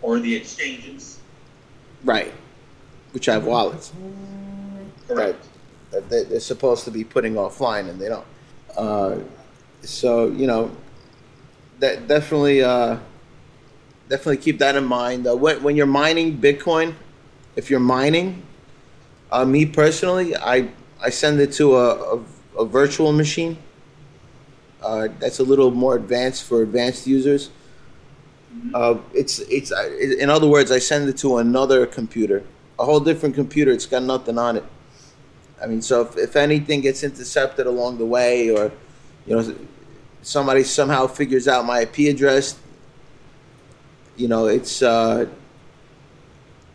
or the exchanges, right? Which have wallets. Right. That they're supposed to be putting offline, and they don't. Uh, so you know, that definitely, uh, definitely keep that in mind. Uh, when when you're mining Bitcoin, if you're mining, uh, me personally, I I send it to a a, a virtual machine. Uh, that's a little more advanced for advanced users. Uh, it's it's in other words, I send it to another computer, a whole different computer. It's got nothing on it. I mean, so if, if anything gets intercepted along the way, or, you know, somebody somehow figures out my I P address, you know, it's uh,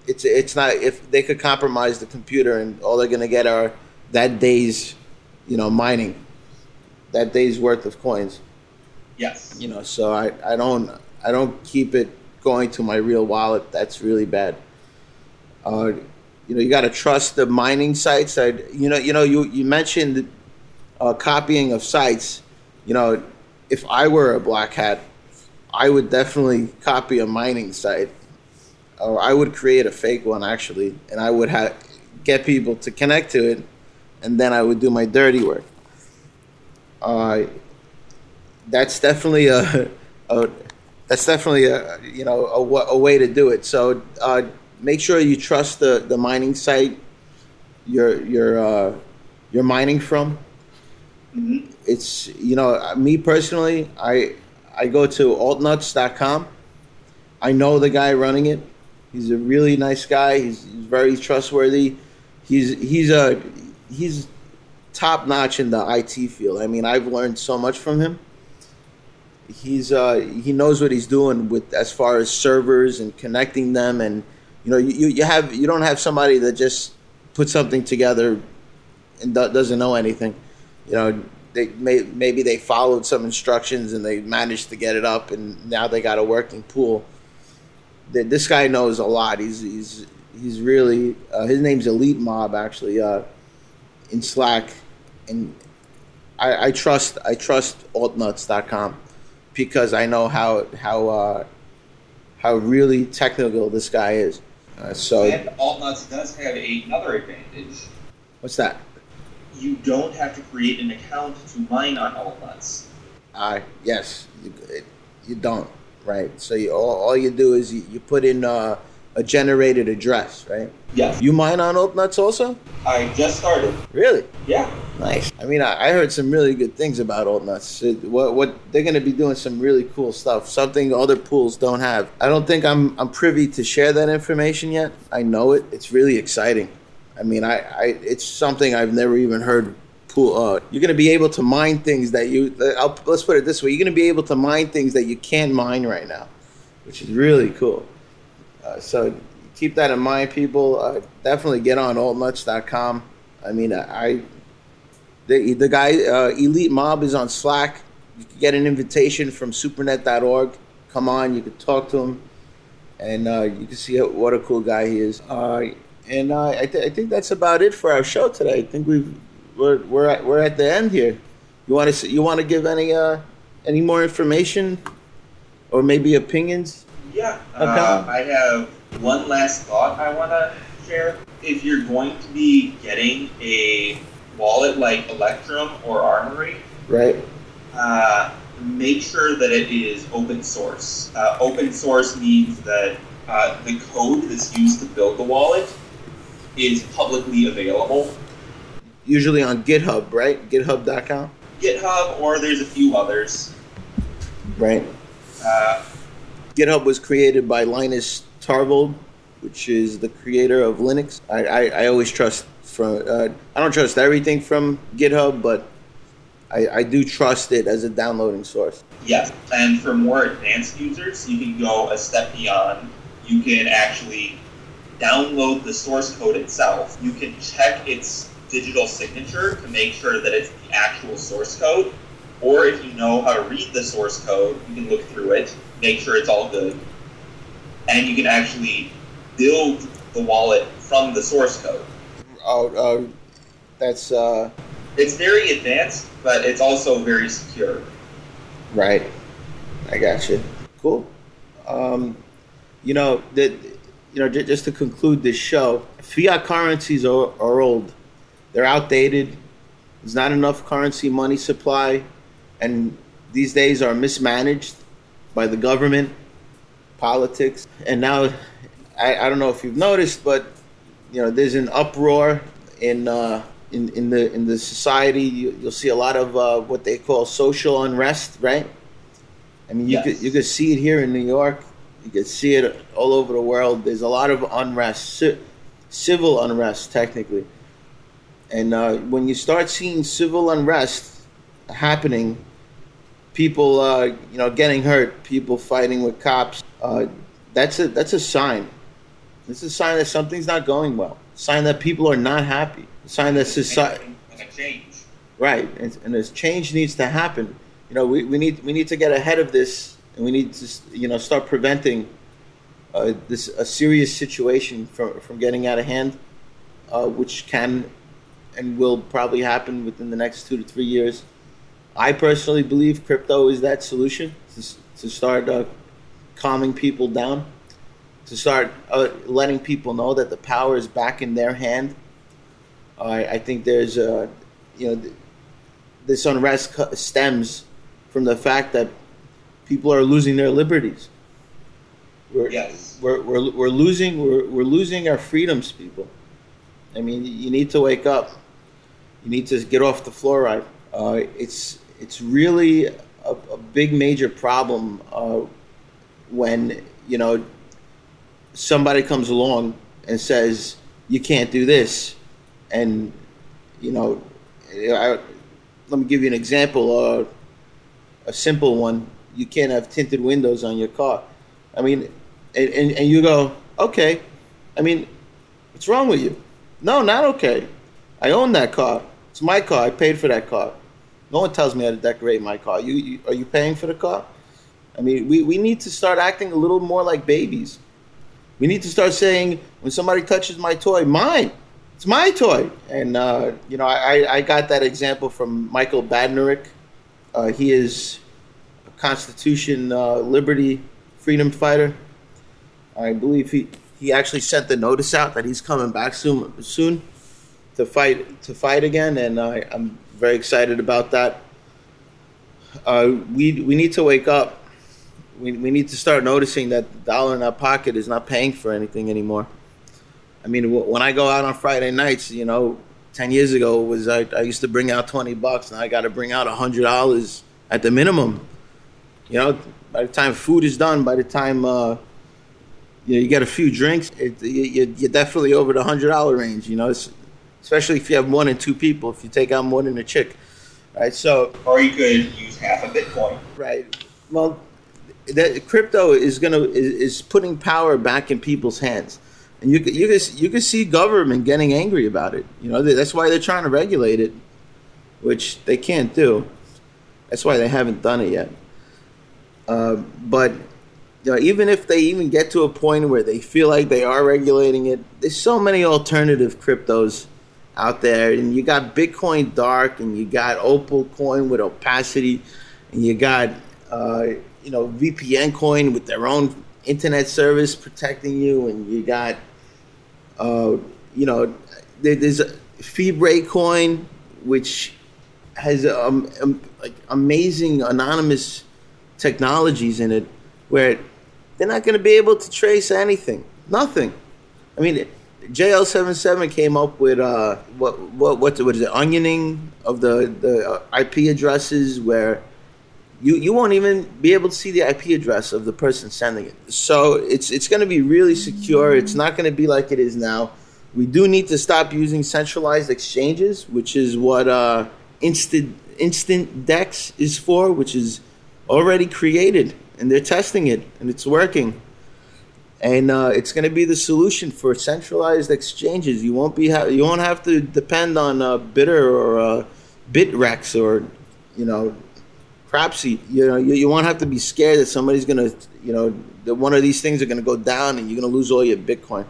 it's it's not, if they could compromise the computer, and all they're going to get are that day's, you know, mining, that day's worth of coins. Yes. You know, so I, I don't I don't keep it going to my real wallet. That's really bad. Uh, You know, you got to trust the mining sites. I, you know, you know, you you mentioned uh, copying of sites. You know, if I were a black hat, I would definitely copy a mining site, or I would create a fake one actually, and I would have get people to connect to it, and then I would do my dirty work. Uh, that's definitely a, a that's definitely a you know a, a way to do it. So. Uh, Make sure you trust the, the mining site you're you're uh, you're mining from. Mm-hmm. It's you know me personally, I I go to altnuts dot com. I know the guy running it. He's a really nice guy. He's, he's very trustworthy. He's he's a he's top notch in the I T field. I mean, I've learned so much from him. He's uh, he knows what he's doing with as far as servers and connecting them and. You know, you, you have you don't have somebody that just puts something together and do, doesn't know anything. You know, they may, maybe they followed some instructions and they managed to get it up, and now they got a working pool. They, this guy knows a lot. He's he's he's really uh, his name's Elite Mob actually uh, in Slack, and I, I trust I trust altnuts dot com because I know how how uh, how really technical this guy is. Uh, so and Altnuts does have a, another advantage. What's that? You don't have to create an account to mine on Altnuts. Uh, yes, you, it, you don't, right? So you, all, all you do is you, you put in uh, a generated address, right? Yes. You mine on Altnuts also? I just started. Really? Yeah. Nice. I mean, I, I heard some really good things about Altnuts. It, what, what they're going to be doing some really cool stuff, something other pools don't have. I don't think I'm I'm privy to share that information yet. I know it. It's really exciting. I mean, I, I it's something I've never even heard. Pool. Uh, you're going to be able to mine things that you. I'll, let's put it this way: you're going to be able to mine things that you can't mine right now, which is really cool. Uh, so keep that in mind, people. Uh, definitely get on altnuts dot com. I mean, I, I the the guy uh, Elite Mob is on Slack. You can get an invitation from supernet dot org. Come on, you can talk to him, and uh, you can see what a cool guy he is. Uh, and uh, I th- I think that's about it for our show today. I think we've we're we're at, we're at the end here. You want to you want to give any uh any more information, or maybe opinions? Yeah, okay. uh, I have one last thought I want to share. If you're going to be getting a wallet like Electrum or Armory, right? Uh, make sure that it is open source. Uh, open source means that uh, the code that's used to build the wallet is publicly available. Usually on GitHub, right? GitHub dot com? GitHub, or there's a few others. Right. Uh, GitHub was created by Linus Torvald, which is the creator of Linux. I, I, I always trust from uh, I don't trust everything from GitHub, but I, I do trust it as a downloading source. Yes, and for more advanced users, you can go a step beyond. You can actually download the source code itself. You can check its digital signature to make sure that it's the actual source code, or if you know how to read the source code, you can look through it, make sure it's all good, and you can actually build the wallet from the source code. Oh, oh that's... Uh... It's very advanced, but it's also very secure. Right. I got you. Cool. Um, you know, the, you know, j- just to conclude this show, fiat currencies are, are old. They're outdated. There's not enough currency money supply, and these days are mismanaged by the government, politics. And now, I, I don't know if you've noticed, but, you know, there's an uproar in... Uh, In, in the in the society, you, you'll see a lot of uh, what they call social unrest, right? I mean, you yes. could you could see it here in New York. You could see it all over the world. There's a lot of unrest, ci- civil unrest, technically. And uh, when you start seeing civil unrest happening, people, uh, you know, getting hurt, people fighting with cops, uh, that's a that's a sign. It's a sign that something's not going well. A sign that people are not happy. Sign that society, change. Right, and, and this change needs to happen. You know, we, we need we need to get ahead of this, and we need to you know start preventing uh, this a serious situation from from getting out of hand, uh, which can and will probably happen within the next two to three years. I personally believe crypto is that solution to to start uh, calming people down, to start uh, letting people know that the power is back in their hand. I, I think there's, uh, you know, th- this unrest co- stems from the fact that people are losing their liberties. We're, yes. We're we're we're losing we're we're losing our freedoms, people. I mean, you need to wake up. You need to get off the fluoride. Uh, it's it's really a, a big major problem uh, when you know somebody comes along and says you can't do this. And, you know, I, let me give you an example, uh, a simple one. You can't have tinted windows on your car. I mean, and, and, and you go, okay. I mean, what's wrong with you? No, not okay. I own that car. It's my car. I paid for that car. No one tells me how to decorate my car. You, you are you paying for the car? I mean, we, we need to start acting a little more like babies. We need to start saying, when somebody touches my toy, mine. It's my toy. And, uh, you know, I, I got that example from Michael Badnarik. Uh, he is a Constitution, uh, Liberty, Freedom fighter. I believe he, he actually sent the notice out that he's coming back soon soon to fight to fight again. And uh, I'm very excited about that. Uh, we we need to wake up. We, we need to start noticing that the dollar in our pocket is not paying for anything anymore. I mean, when I go out on Friday nights, you know, ten years ago was I, I used to bring out twenty bucks, and I got to bring out one hundred dollars at the minimum. You know, by the time food is done, by the time uh, you know, you get a few drinks, it, you, you're definitely over the one hundred dollars range, you know, it's, especially if you have more than two people, if you take out more than a chick, right? So, or you could use half a Bitcoin. Right. Well, that crypto is going to is, is putting power back in people's hands. And you you can you can see government getting angry about it. You know, that's why they're trying to regulate it, which they can't do. That's why they haven't done it yet. Uh, but you know, even if they even get to a point where they feel like they are regulating it, there's so many alternative cryptos out there. And you got Bitcoin Dark, and you got Opal Coin with opacity, and you got uh, you know V P N Coin with their own internet service protecting you, and you got. Uh, you know, there, there's a Fibre Coin, which has um, um, like amazing anonymous technologies in it, where they're not going to be able to trace anything, nothing. I mean, J L seven seven seven came up with uh, what what what what is it? Onioning of the the I P addresses, where you you won't even be able to see the I P address of the person sending it. So it's it's going to be really secure. It's not going to be like it is now. We do need to stop using centralized exchanges, which is what uh, Instant InstantDex is for, which is already created, and they're testing it, and it's working. And uh, it's going to be the solution for centralized exchanges. You won't be ha- you won't have to depend on uh, Bitter or uh, Bitrex or, you know, Crapsy. You know, you, you won't have to be scared that somebody's going to, you know, that one of these things are going to go down and you're going to lose all your Bitcoin.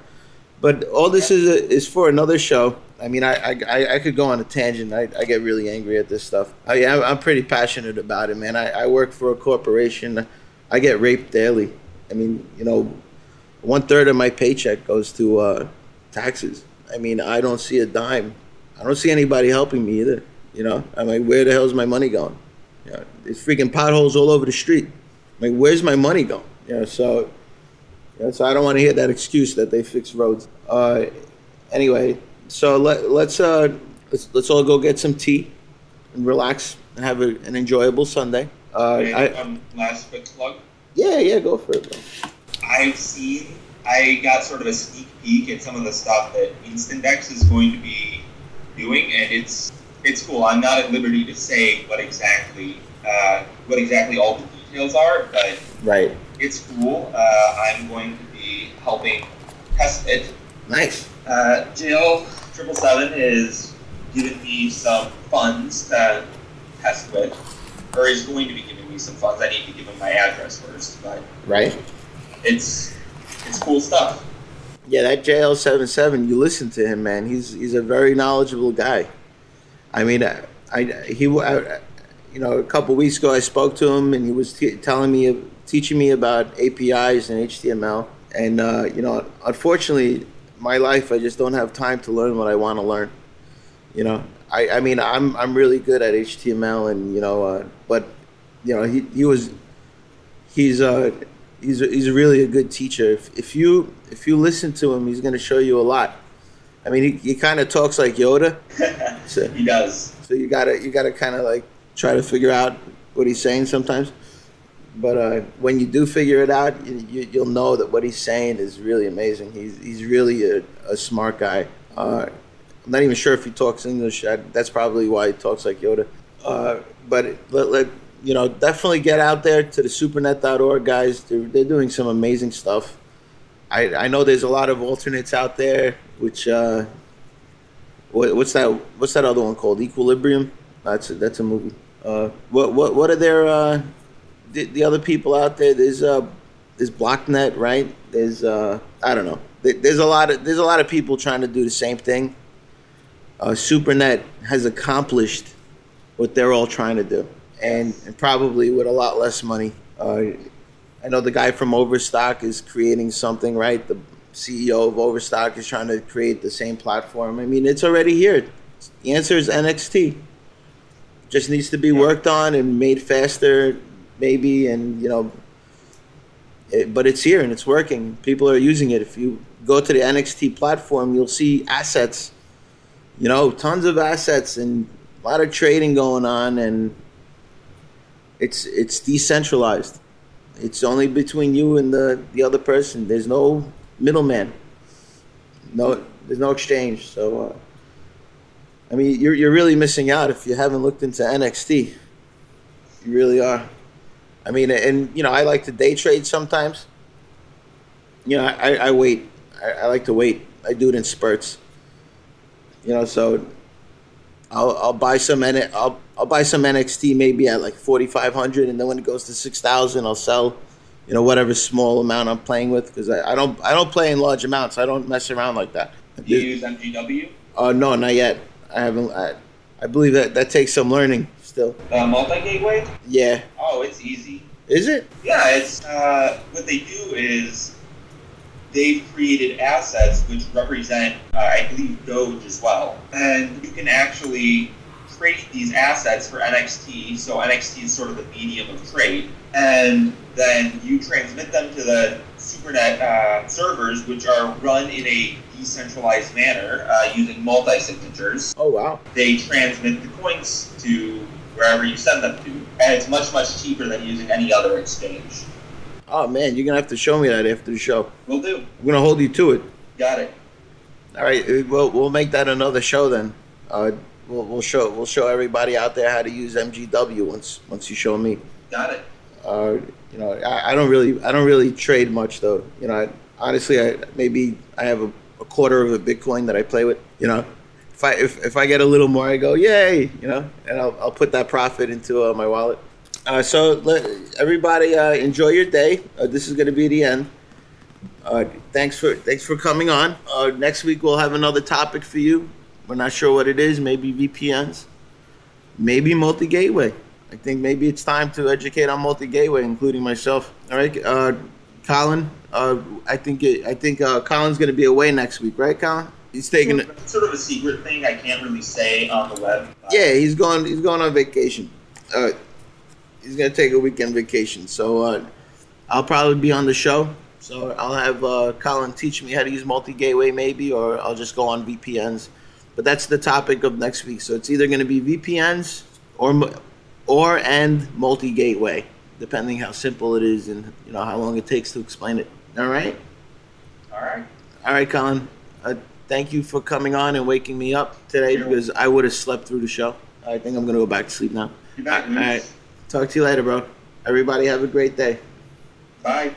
But all this is a, is for another show. I mean, I I, I could go on a tangent. I, I get really angry at this stuff. I, I'm pretty passionate about it, man. I, I work for a corporation. I get raped daily. I mean, you know, one third of my paycheck goes to uh, taxes. I mean, I don't see a dime. I don't see anybody helping me either. You know, I'm like, where the hell is my money going? You know, there's freaking potholes all over the street. I'm like, where's my money going? You know, so, you know, so I don't want to hear that excuse that they fixed roads. Uh, anyway, so let, let's uh, let's let's all go get some tea and relax and have a, an enjoyable Sunday. Uh, Wait, I, um, last quick plug. Yeah, yeah, go for it, bro. I've seen, I got sort of a sneak peek at some of the stuff that InstantDex is going to be doing, and it's it's cool. I'm not at liberty to say what exactly uh, what exactly all the details are, but right, it's cool. Uh, I'm going to be helping test it. Nice. Uh, J L seven seven seven is giving me some funds to test with, or is going to be giving me some funds. I need to give him my address first, but right. It's it's cool stuff. Yeah, that J L seven seven, you listen to him, man. He's he's a very knowledgeable guy. I mean, I, I he I, you know, a couple of weeks ago I spoke to him and he was t- telling me teaching me about A P Is and H T M L. And uh, you know, unfortunately, my life I just don't have time to learn what I want to learn. You know, I, I mean, I'm I'm really good at H T M L and you know, uh, but you know, he he was he's uh. He's a, he's really a good teacher. If, if you if you listen to him, he's going to show you a lot. I mean, he, he kind of talks like Yoda. So, he does. So you gotta you gotta kind of like try to figure out what he's saying sometimes. But uh, when you do figure it out, you, you, you'll know that what he's saying is really amazing. He's he's really a, a smart guy. Uh, I'm not even sure if he talks English. I, that's probably why he talks like Yoda. Uh, but it, let let. You know, definitely get out there to the supernet dot org guys. They're, they're doing some amazing stuff. I I know there's a lot of alternates out there, which uh, what, what's that? What's that other one called? Equilibrium. That's a, that's a movie. Uh, what what what are there? Uh, the, the other people out there? There's uh, there's BlockNet, right? There's uh, I don't know. There, there's a lot of there's a lot of people trying to do the same thing. Uh, SuperNet has accomplished what they're all trying to do. And, and probably with a lot less money. Uh, I know the guy from Overstock is creating something, right? The C E O of Overstock is trying to create the same platform. I mean, it's already here. The answer is N X T. Just needs to be worked on and made faster, maybe, and, you know, it, but it's here and it's working. People are using it. If you go to the N X T platform, you'll see assets, you know, tons of assets and a lot of trading going on, and It's it's decentralized. It's only between you and the, the other person. There's no middleman. No, there's no exchange. So, uh, I mean, you're you're really missing out if you haven't looked into N X T. You really are. I mean, and you know, I like to day trade sometimes. You know, I, I wait. I, I like to wait. I do it in spurts. You know, so I'll I'll buy some N X T. I'll I'll buy some N X T maybe at like forty-five hundred, and then when it goes to six thousand, I'll sell, you know, whatever small amount I'm playing with, because I, I don't I don't play in large amounts. I don't mess around like that. Do you use M G W? Uh, no, not yet. I haven't. I, I believe that that takes some learning still. The multi-gateway? Yeah. Oh, it's easy. Is it? Yeah, it's uh, what they do is they've created assets which represent, uh, I believe, Doge as well, and you can actually create these assets for N X T, so N X T is sort of the medium of trade, and then you transmit them to the SuperNet uh, servers, which are run in a decentralized manner uh, using multi-signatures. Oh, wow. They transmit the coins to wherever you send them to, and it's much, much cheaper than using any other exchange. Oh, man, you're going to have to show me that after the show. Will do. I'm going to hold you to it. Got it. All right, we'll, we'll make that another show then. Uh, We'll, we'll show we'll show everybody out there how to use M G W once once you show me. Got it. Uh, you know, I, I don't really I don't really trade much though. You know, I, honestly, I maybe I have a, a quarter of a Bitcoin that I play with. You know, if I if, if I get a little more, I go yay. You know, and I'll I'll put that profit into uh, my wallet. Uh, so let, everybody uh, enjoy your day. Uh, this is going to be the end. Uh, thanks for thanks for coming on. Uh, next week we'll have another topic for you. We're not sure what it is. Maybe V P Ns. Maybe multi-gateway. I think maybe it's time to educate on multi-gateway, including myself. All right, uh, Colin. Uh, I think it, I think uh, Colin's going to be away next week, right, Colin? He's taking it's a, sort of a secret thing I can't really say on the web. Yeah, he's going. He's going on vacation. Uh, he's going to take a weekend vacation. So uh, I'll probably be on the show. So I'll have uh, Colin teach me how to use multi-gateway, maybe, or I'll just go on V P Ns. But that's the topic of next week. So it's either going to be V P Ns or or and multi-gateway, depending how simple it is and you know how long it takes to explain it. All right? All right. All right, Colin. Uh, thank you for coming on and waking me up today sure. because I would have slept through the show. I think I'm going to go back to sleep now. You're back. All right. Talk to you later, bro. Everybody have a great day. Bye.